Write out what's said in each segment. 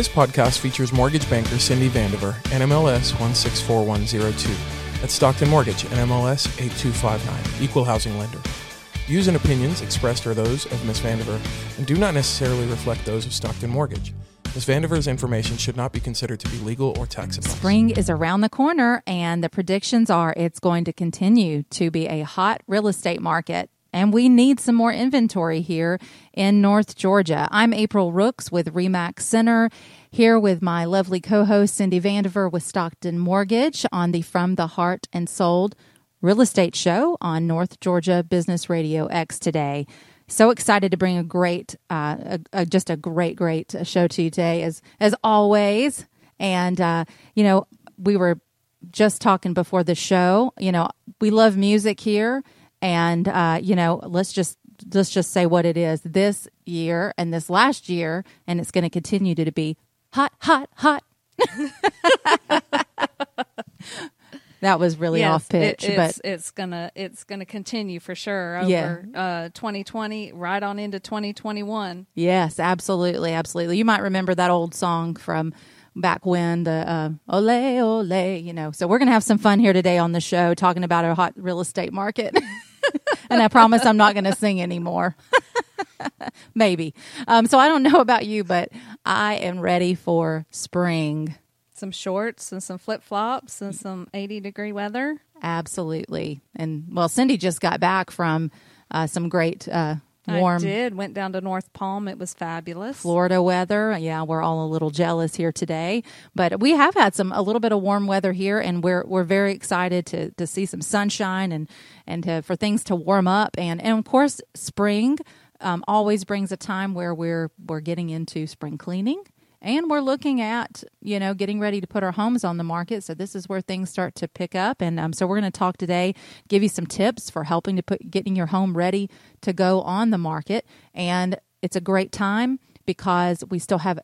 This podcast features mortgage banker Cindy Vandiver, NMLS 164102, at Stockton Mortgage, NMLS 8259, Equal Housing Lender. Views and opinions expressed are those of Ms. Vandiver and do not necessarily reflect those of Stockton Mortgage. Ms. Vandiver's information should not be considered to be legal or tax advice. Spring is around the corner, and the predictions are it's going to continue to be a hot real estate market, and we need some more inventory here in North Georgia. I'm April Rooks with REMAX Center, here with my lovely co-host Cindy Vandiver with Stockton Mortgage on the From the Heart and Sold Real Estate Show on North Georgia Business Radio X today. So excited to bring a great, great show to you today, as always. And, you know, we were just talking before the show, you know, we love music here. And, you know, let's just say what it is this year and this last year, and it's going to continue to be hot, hot, hot. That was really off pitch, but it's gonna continue for sure over 2020, right on into 2021. Yes, absolutely, absolutely. You might remember that old song from back when, the "Ole Ole," you know. So we're gonna have some fun here today on the show, talking about our hot real estate market. And I promise I'm not gonna sing anymore. Maybe. So I don't know about you, but I am ready for spring. Some shorts and some flip-flops and some 80-degree weather. Absolutely. And, well, Cindy just got back from some great warm... I did. Went down to North Palm. It was fabulous. Florida weather. Yeah, we're all a little jealous here today. But we have had a little bit of warm weather here, and we're very excited to see some sunshine and for things to warm up. And of course, spring always brings a time where we're getting into spring cleaning. And we're looking at, you know, getting ready to put our homes on the market. So this is where things start to pick up. And so we're going to talk today, give you some tips for helping to getting your home ready to go on the market. And it's a great time because we still have,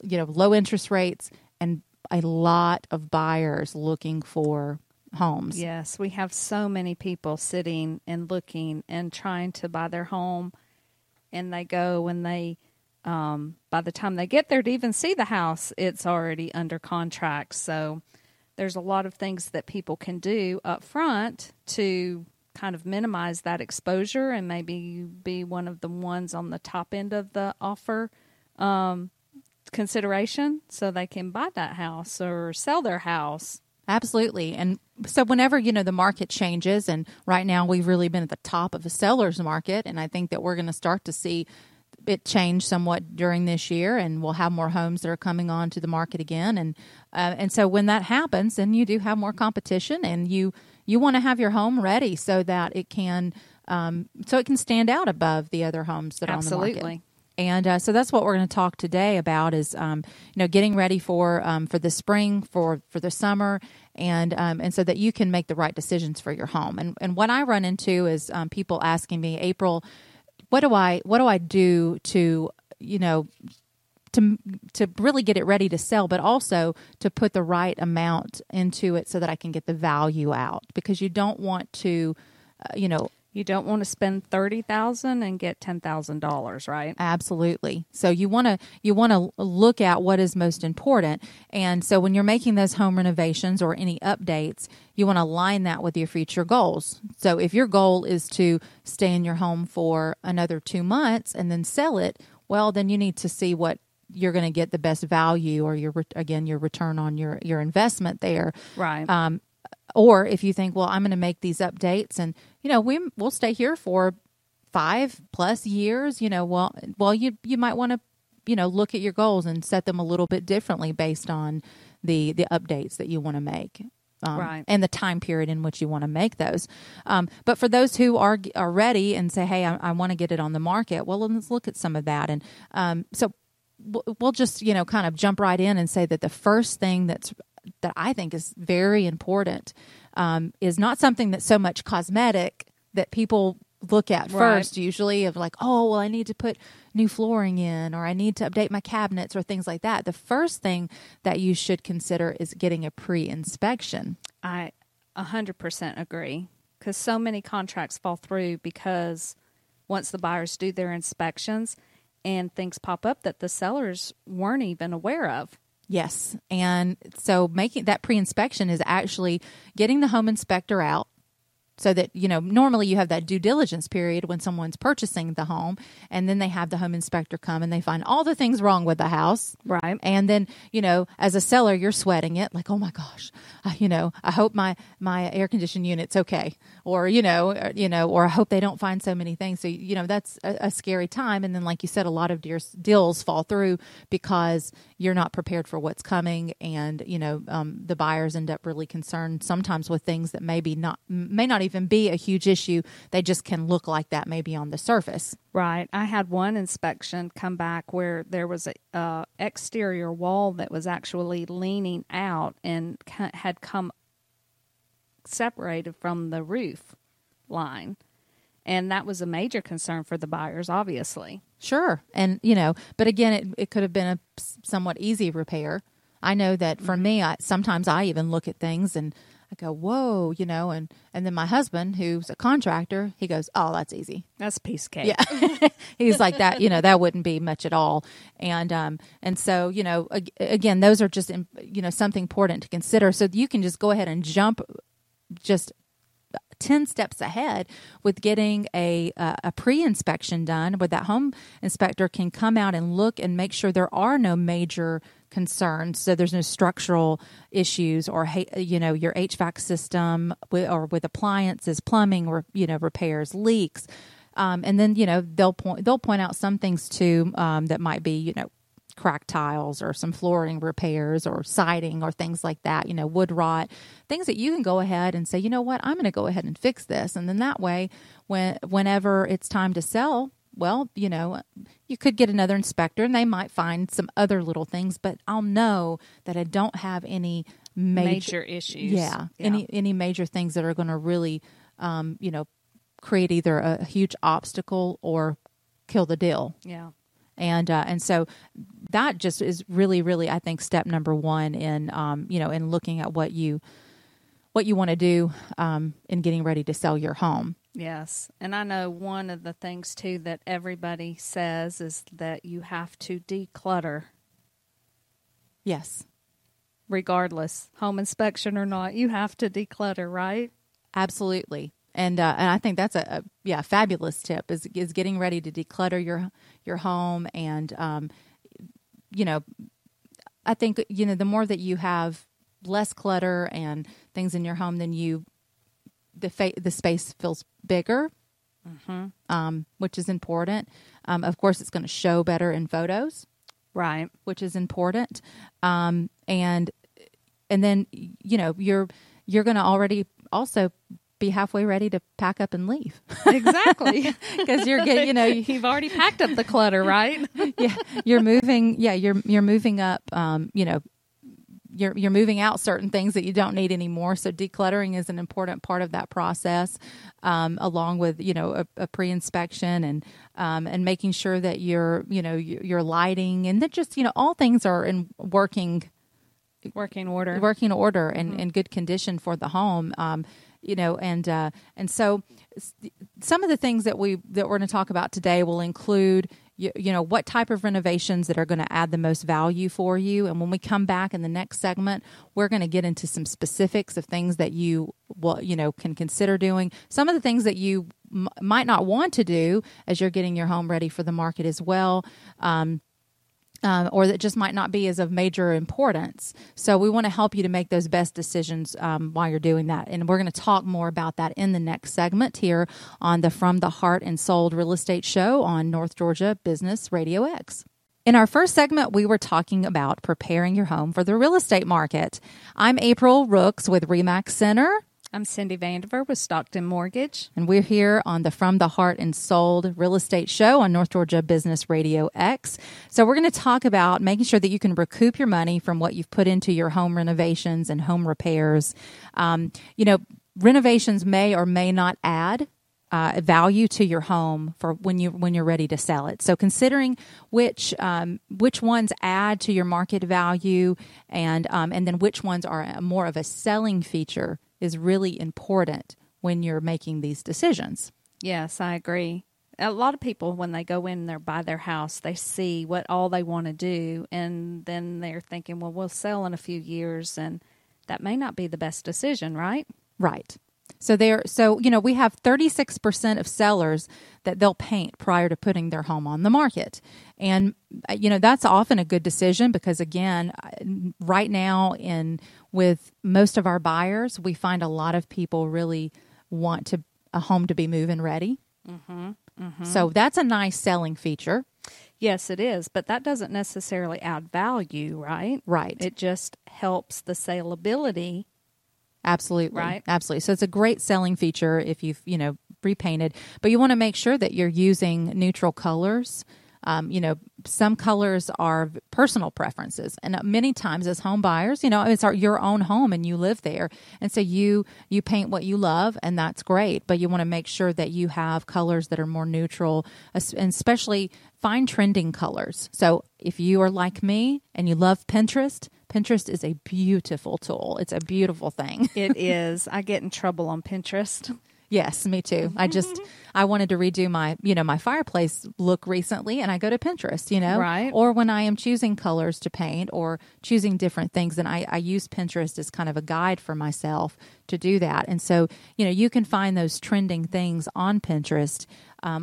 you know, low interest rates and a lot of buyers looking for homes. Yes, we have so many people sitting and looking and trying to buy their home. And they go and they... by the time they get there to even see the house, it's already under contract. So there's a lot of things that people can do up front to kind of minimize that exposure and maybe be one of the ones on the top end of the offer consideration so they can buy that house or sell their house. Absolutely. And so whenever, you know, the market changes, and right now we've really been at the top of the seller's market, and I think that we're going to start to see it changed somewhat during this year, and we'll have more homes that are coming on to the market again. And so when that happens, then you do have more competition, and you want to have your home ready so that it can stand out above the other homes that are on the market. And so that's what we're going to talk today about is, you know, getting ready for the spring, for the summer, and so that you can make the right decisions for your home. And what I run into is people asking me, April, what do I do to, you know, to really get it ready to sell, but also to put the right amount into it so that I can get the value out? Because you don't want to, you don't want to spend $30,000 and get $10,000, right? Absolutely. So you want to look at what is most important. And so when you're making those home renovations or any updates, you want to align that with your future goals. So if your goal is to stay in your home for another 2 months and then sell it, well, then you need to see what you're going to get the best value, or your return on your investment there. Right. Or if you think, well, I'm going to make these updates and, you know, we'll stay here for 5+ years, you know, well, you might want to, you know, look at your goals and set them a little bit differently based on the updates that you want to make. Right. And the time period in which you want to make those. But for those who are ready and say, hey, I want to get it on the market, well, let's look at some of that. And so we'll just, you know, kind of jump right in and say that the first thing that I think is very important is not something that's so much cosmetic that people look at first, usually, of like, oh, well, I need to put new flooring in, or I need to update my cabinets, or things like that. The first thing that you should consider is getting a pre-inspection. I 100% agree, because so many contracts fall through because once the buyers do their inspections, and things pop up that the sellers weren't even aware of. Yes. And so making that pre-inspection is actually getting the home inspector out so that, you know, normally you have that due diligence period when someone's purchasing the home, and then they have the home inspector come and they find all the things wrong with the house. Right. And then, you know, as a seller, you're sweating it like, oh my gosh, you know, I hope my air conditioning unit's okay. Or, or I hope they don't find so many things. So, you know, that's a scary time. And then, like you said, a lot of deals fall through because you're not prepared for what's coming. And, the buyers end up really concerned sometimes with things that may not even be a huge issue. They just can look like that maybe on the surface. Right. I had one inspection come back where there was a exterior wall that was actually leaning out and had come separated from the roof line. And that was a major concern for the buyers, obviously. Sure. And, but again, it could have been a somewhat easy repair. I know that for me, sometimes I even look at things and I go, whoa, and then my husband, who's a contractor, he goes, oh, that's easy. That's a piece of cake. Yeah. He's like that, that wouldn't be much at all. And so, again, those are just, something important to consider. So you can just go ahead and jump just 10 steps ahead with getting a pre-inspection done, where that home inspector can come out and look and make sure there are no major concerns. So there's no structural issues or, your HVAC system with appliances, plumbing, or, repairs, leaks. And then, they'll point out some things too, that might be, cracked tiles or some flooring repairs or siding or things like that, wood rot, things that you can go ahead and say, you know what, I'm going to go ahead and fix this. And then that way, whenever it's time to sell, well, you could get another inspector and they might find some other little things, but I'll know that I don't have any major issues. Yeah, yeah. Any major things that are going to really, create either a huge obstacle or kill the deal. Yeah. And so that just is really, really, I think, step number one in looking at what you want to do in getting ready to sell your home. Yes. And I know one of the things, too, that everybody says is that you have to declutter. Yes. Regardless, home inspection or not, you have to declutter, right? Absolutely. And I think that's a fabulous tip is getting ready to declutter your home. And, I think, the more that you have less clutter and things in your home, then the space feels bigger, mm-hmm. Which is important. Of course, it's going to show better in photos. Right. Which is important. And then, you're going to already also be halfway ready to pack up and leave. Exactly. Because you've already packed up the clutter, right? Yeah. You're moving. Yeah. You're moving up, you're moving out certain things that you don't need anymore. So decluttering is an important part of that process, along with, a pre-inspection and making sure that your lighting and that just, all things are in working order and in mm-hmm. good condition for the home. And so some of the things that we're going to talk about today will include, what type of renovations that are going to add the most value for you. And when we come back in the next segment, we're going to get into some specifics of things that you can consider doing. Some of the things that you might not want to do as you're getting your home ready for the market as well. Or that just might not be as of major importance. So we want to help you to make those best decisions while you're doing that. And we're going to talk more about that in the next segment here on the From the Heart and Sold Real Estate Show on North Georgia Business Radio X. In our first segment, we were talking about preparing your home for the real estate market. I'm April Rooks with REMAX Center. I'm Cindy Vandiver with Stockton Mortgage. And we're here on the From the Heart and Sold Real Estate Show on North Georgia Business Radio X. So we're going to talk about making sure that you can recoup your money from what you've put into your home renovations and home repairs. Renovations may or may not add value to your home for when you're ready to sell it. So considering which ones add to your market value and then which ones are more of a selling feature is really important when you're making these decisions. Yes, I agree. a lot of people, when they go in there, buy their house, they see what all they want to do, and then they're thinking, well, we'll sell in a few years, and that may not be the best decision, right? Right. So you know, we have 36% of sellers that they'll paint prior to putting their home on the market. And, you know, that's often a good decision because, again, right now with most of our buyers, we find a lot of people really want a home to be move-in ready. Mm-hmm. Mm-hmm. So that's a nice selling feature. Yes, it is. But that doesn't necessarily add value, right? Right. It just helps the saleability. Absolutely. Right. Absolutely. So it's a great selling feature if you've, you know, repainted, but you want to make sure that you're using neutral colors. You know, some colors are personal preferences, and many times as home buyers, you know, it's your own home and you live there. And so you paint what you love, and that's great, but you want to make sure that you have colors that are more neutral, and especially find trending colors. So if you are like me and you love Pinterest is a beautiful tool. It's a beautiful thing. It is. I get in trouble on Pinterest. Yes, me too. I wanted to redo my, you know, my fireplace look recently, and I go to Pinterest, you know, right. Or when I am choosing colors to paint or choosing different things, and I use Pinterest as kind of a guide for myself to do that. And so, you know, you can find those trending things on Pinterest.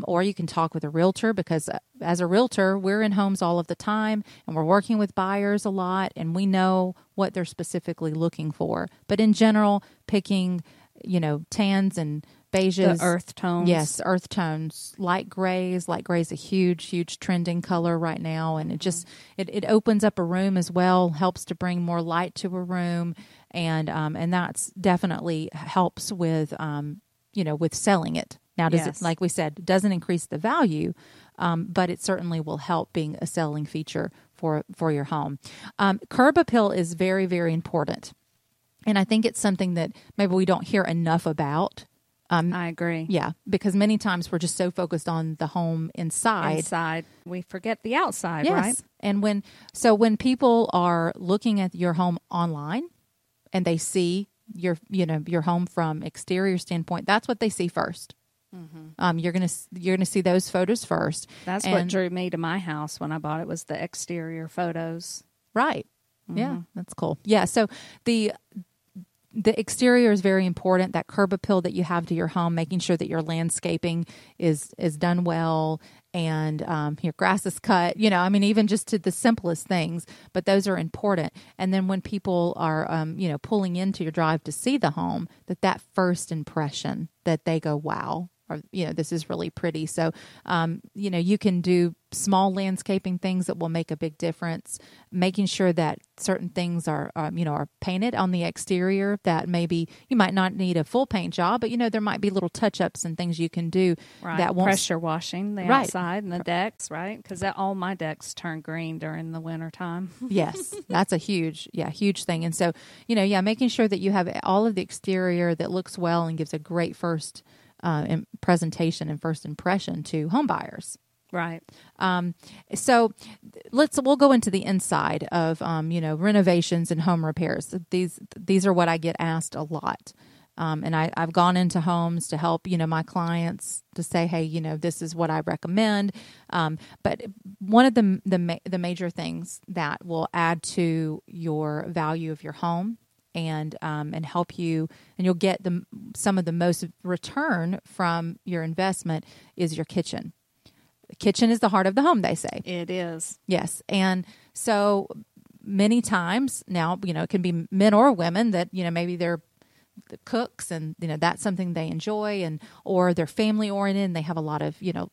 Or you can talk with a realtor, because as a realtor, we're in homes all of the time, and we're working with buyers a lot, and we know what they're specifically looking for. But in general, picking, you know, tans and beiges. The earth tones. Yes, earth tones. Light grays. Light gray is a huge, huge trending color right now. And it just, it opens up a room as well, helps to bring more light to a room. And that's definitely helps with, you know, with selling it. Now, it, like we said, doesn't increase the value, but it certainly will help being a selling feature for your home. Curb appeal is very, very important. And I think it's something that maybe we don't hear enough about. I agree. Yeah, because many times we're just so focused on the home inside. We forget the outside, yes. Right? And when people are looking at your home online and they see your home from exterior standpoint, that's what they see first. Mm-hmm. You're gonna see those photos first. That's what drew me to my house when I bought it, was the exterior photos. Right. Mm-hmm. Yeah, that's cool. Yeah. So the exterior is very important. That curb appeal that you have to your home, making sure that your landscaping is done well, and your grass is cut. You know, I mean, even just to the simplest things, but those are important. And then when people are, you know, pulling into your drive to see the home, that first impression that they go, wow. Or, you know, this is really pretty. So, you know, you can do small landscaping things that will make a big difference. Making sure that certain things are painted on the exterior, that maybe you might not need a full paint job, but, you know, there might be little touch-ups and things you can do. Right. That won't pressure washing the outside and the decks, right? Because all my decks turn green during the winter time. Yes, that's a huge thing. And so, you know, making sure that you have all of the exterior that looks well and gives a great first presentation and first impression to home buyers, right? So we'll go into the inside of you know, renovations and home repairs. These are what I get asked a lot, and I've gone into homes to help, you know, my clients to say, hey, you know, this is what I recommend. But one of the major things that will add to your value of your home, and help you, and you'll get some of the most return from your investment, is your kitchen. The kitchen is the heart of the home, they say. It is. Yes. And so many times now, you know, it can be men or women that, you know, maybe they're the cooks, and, you know, that's something they enjoy, or they're family oriented and they have a lot of, you know,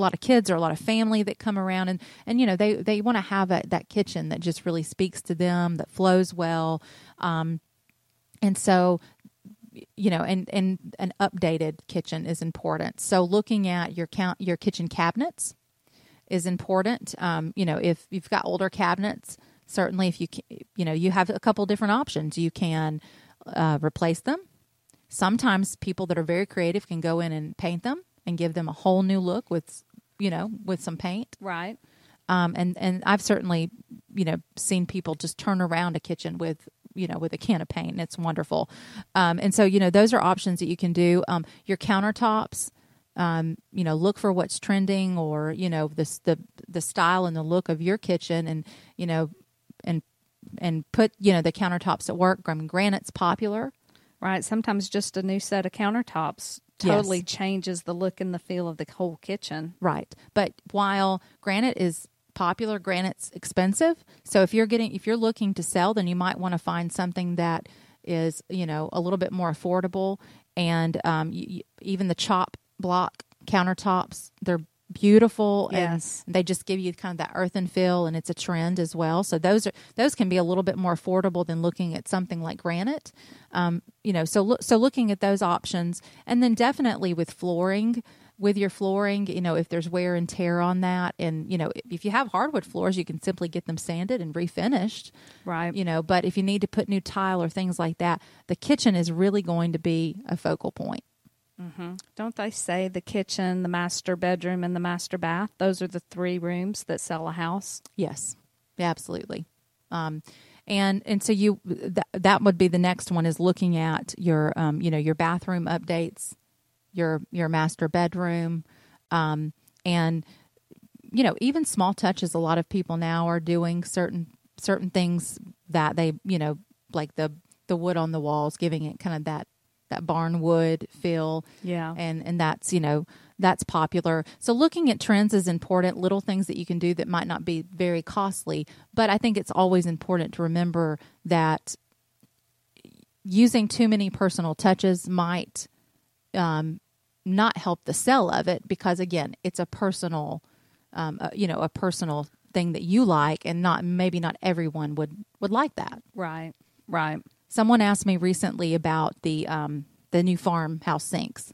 a lot of kids or a lot of family that come around, and you know, they want to have that kitchen that just really speaks to them, that flows well. And so, you know, and an updated kitchen is important. So looking at your kitchen cabinets is important. You know, if you've got older cabinets, certainly if you can, you know, you have a couple different options. You can replace them. Sometimes people that are very creative can go in and paint them and give them a whole new look with, you know, with some paint. Right. And I've certainly, you know, seen people just turn around a kitchen with, you know, with a can of paint, and it's wonderful. And so, you know, those are options that you can do. Your countertops, you know, look for what's trending, or, you know, the style and the look of your kitchen, and, you know, and put, you know, the countertops at work. I mean, granite's popular. Right. Sometimes just a new set of countertops totally changes the look and the feel of the whole kitchen. Right. But while granite is popular, granite's expensive. So if you're looking to sell, then you might want to find something that is, you know, a little bit more affordable. And even the chop block countertops, they're beautiful, and they just give you kind of that earthen feel, and it's a trend as well. So those can be a little bit more affordable than looking at something like granite, you know. So looking at those options, and then definitely with your flooring, you know, if there's wear and tear on that, and you know, if you have hardwood floors, you can simply get them sanded and refinished, right? You know, but if you need to put new tile or things like that, the kitchen is really going to be a focal point. Mm-hmm. Don't they say the kitchen, the master bedroom, and the master bath? Those are the three rooms that sell a house. Yes, yeah, absolutely. And so that would be the next one, is looking at your you know, your bathroom updates, your master bedroom, and you know, even small touches. A lot of people now are doing certain things that they, you know, like the wood on the walls, giving it kind of that barn wood feel. Yeah. And that's, you know, that's popular. So looking at trends is important, little things that you can do that might not be very costly, but I think it's always important to remember that using too many personal touches might not help the sell of it, because again, it's a personal, you know, a personal thing that you like, and maybe not everyone would like that. Right. Right. Someone asked me recently about the new farmhouse sinks.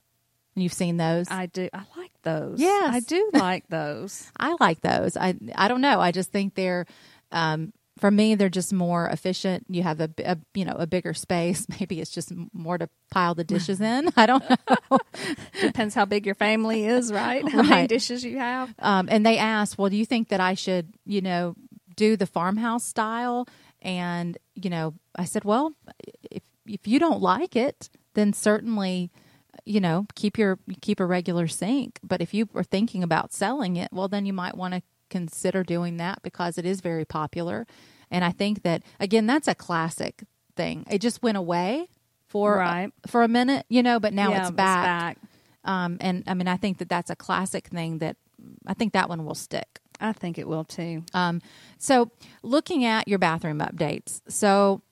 You've seen those? I do. I like those. Yes. I do like those. I like those. I don't know. I just think they're, for me, they're just more efficient. You have a you know, a bigger space. Maybe it's just more to pile the dishes in. I don't know. Depends how big your family is, right? How many dishes you have. And they asked, well, do you think that I should, you know, do the farmhouse style? And, you know, I said, well, if you don't like it, then certainly, you know, keep a regular sink. But if you are thinking about selling it, well, then you might want to consider doing that, because it is very popular. And I think that, again, that's a classic thing. It just went away for a minute, you know, but now it's back. And I mean, I think that that's a classic thing that I think that one will stick. I think it will too. So looking at your bathroom updates. So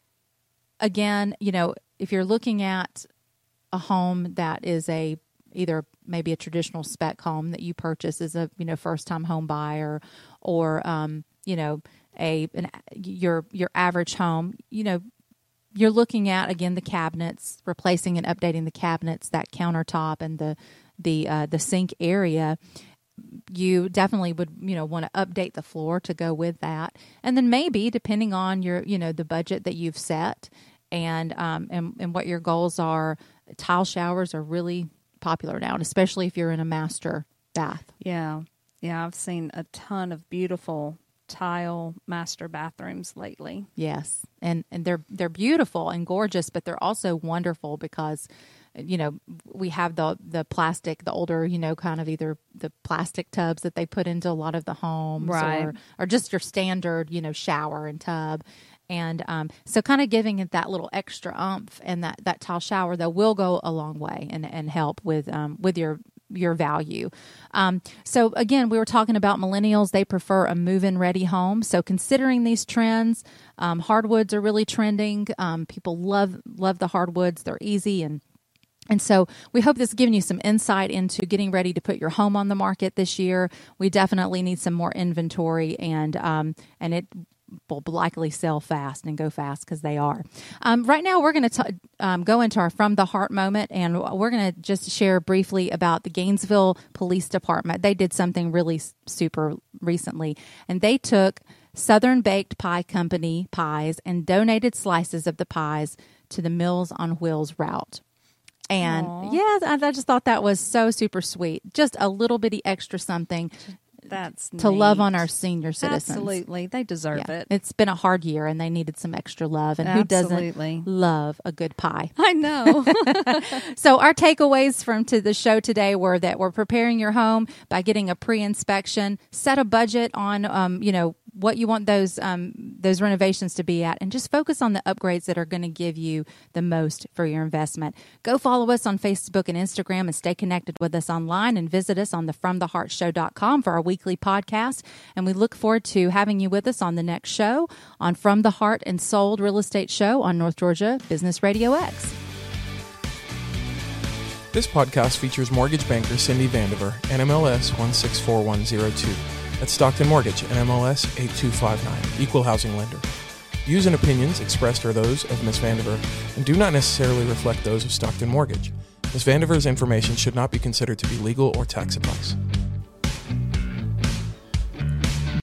again, you know, if you're looking at a home that is either maybe a traditional spec home that you purchase as a, you know, first time home buyer, or, you know, your average home, you know, you're looking at, again, the cabinets, replacing and updating the cabinets, that countertop, and the sink area. You definitely would, you know, want to update the floor to go with that. And then maybe, depending on your, you know, the budget that you've set, and what your goals are, tile showers are really popular now, and especially if you're in a master bath. Yeah. Yeah. I've seen a ton of beautiful tile master bathrooms lately. Yes. And they're beautiful and gorgeous, but they're also wonderful because, you know, we have the plastic, the older, you know, kind of either the plastic tubs that they put into a lot of the homes, right, or just your standard, you know, shower and tub. And so kind of giving it that little extra oomph, and that tile shower, that will go a long way and help with your value. So again, we were talking about millennials. They prefer a move-in ready home. So considering these trends, hardwoods are really trending. People love the hardwoods. They're easy. And so we hope this has given you some insight into getting ready to put your home on the market this year. We definitely need some more inventory, and it will likely sell fast and go fast, because they are. Right now, we're going to go into our From the Heart moment, and we're going to just share briefly about the Gainesville Police Department. They did something really super recently, and they took Southern Baked Pie Company pies and donated slices of the pies to the Meals on Wheels route. And I just thought that was so super sweet. Just a little bitty extra something That's to neat. Love on our senior citizens. Absolutely. They deserve it. It's been a hard year and they needed some extra love. And who doesn't love a good pie? I know. So our takeaways from the show today were that we're preparing your home by getting a pre-inspection, set a budget on, what you want those renovations to be at, and just focus on the upgrades that are going to give you the most for your investment. Go follow us on Facebook and Instagram and stay connected with us online, and visit us on the FromTheHeartShow.com for our weekly podcast. And we look forward to having you with us on the next show on From the Heart and Sold Real Estate Show on North Georgia Business Radio X. This podcast features mortgage banker Cindy Vandiver, NMLS 164102. At Stockton Mortgage, NMLS 8259, Equal Housing Lender. Views and opinions expressed are those of Ms. Vandiver and do not necessarily reflect those of Stockton Mortgage. Ms. Vandiver's information should not be considered to be legal or tax advice.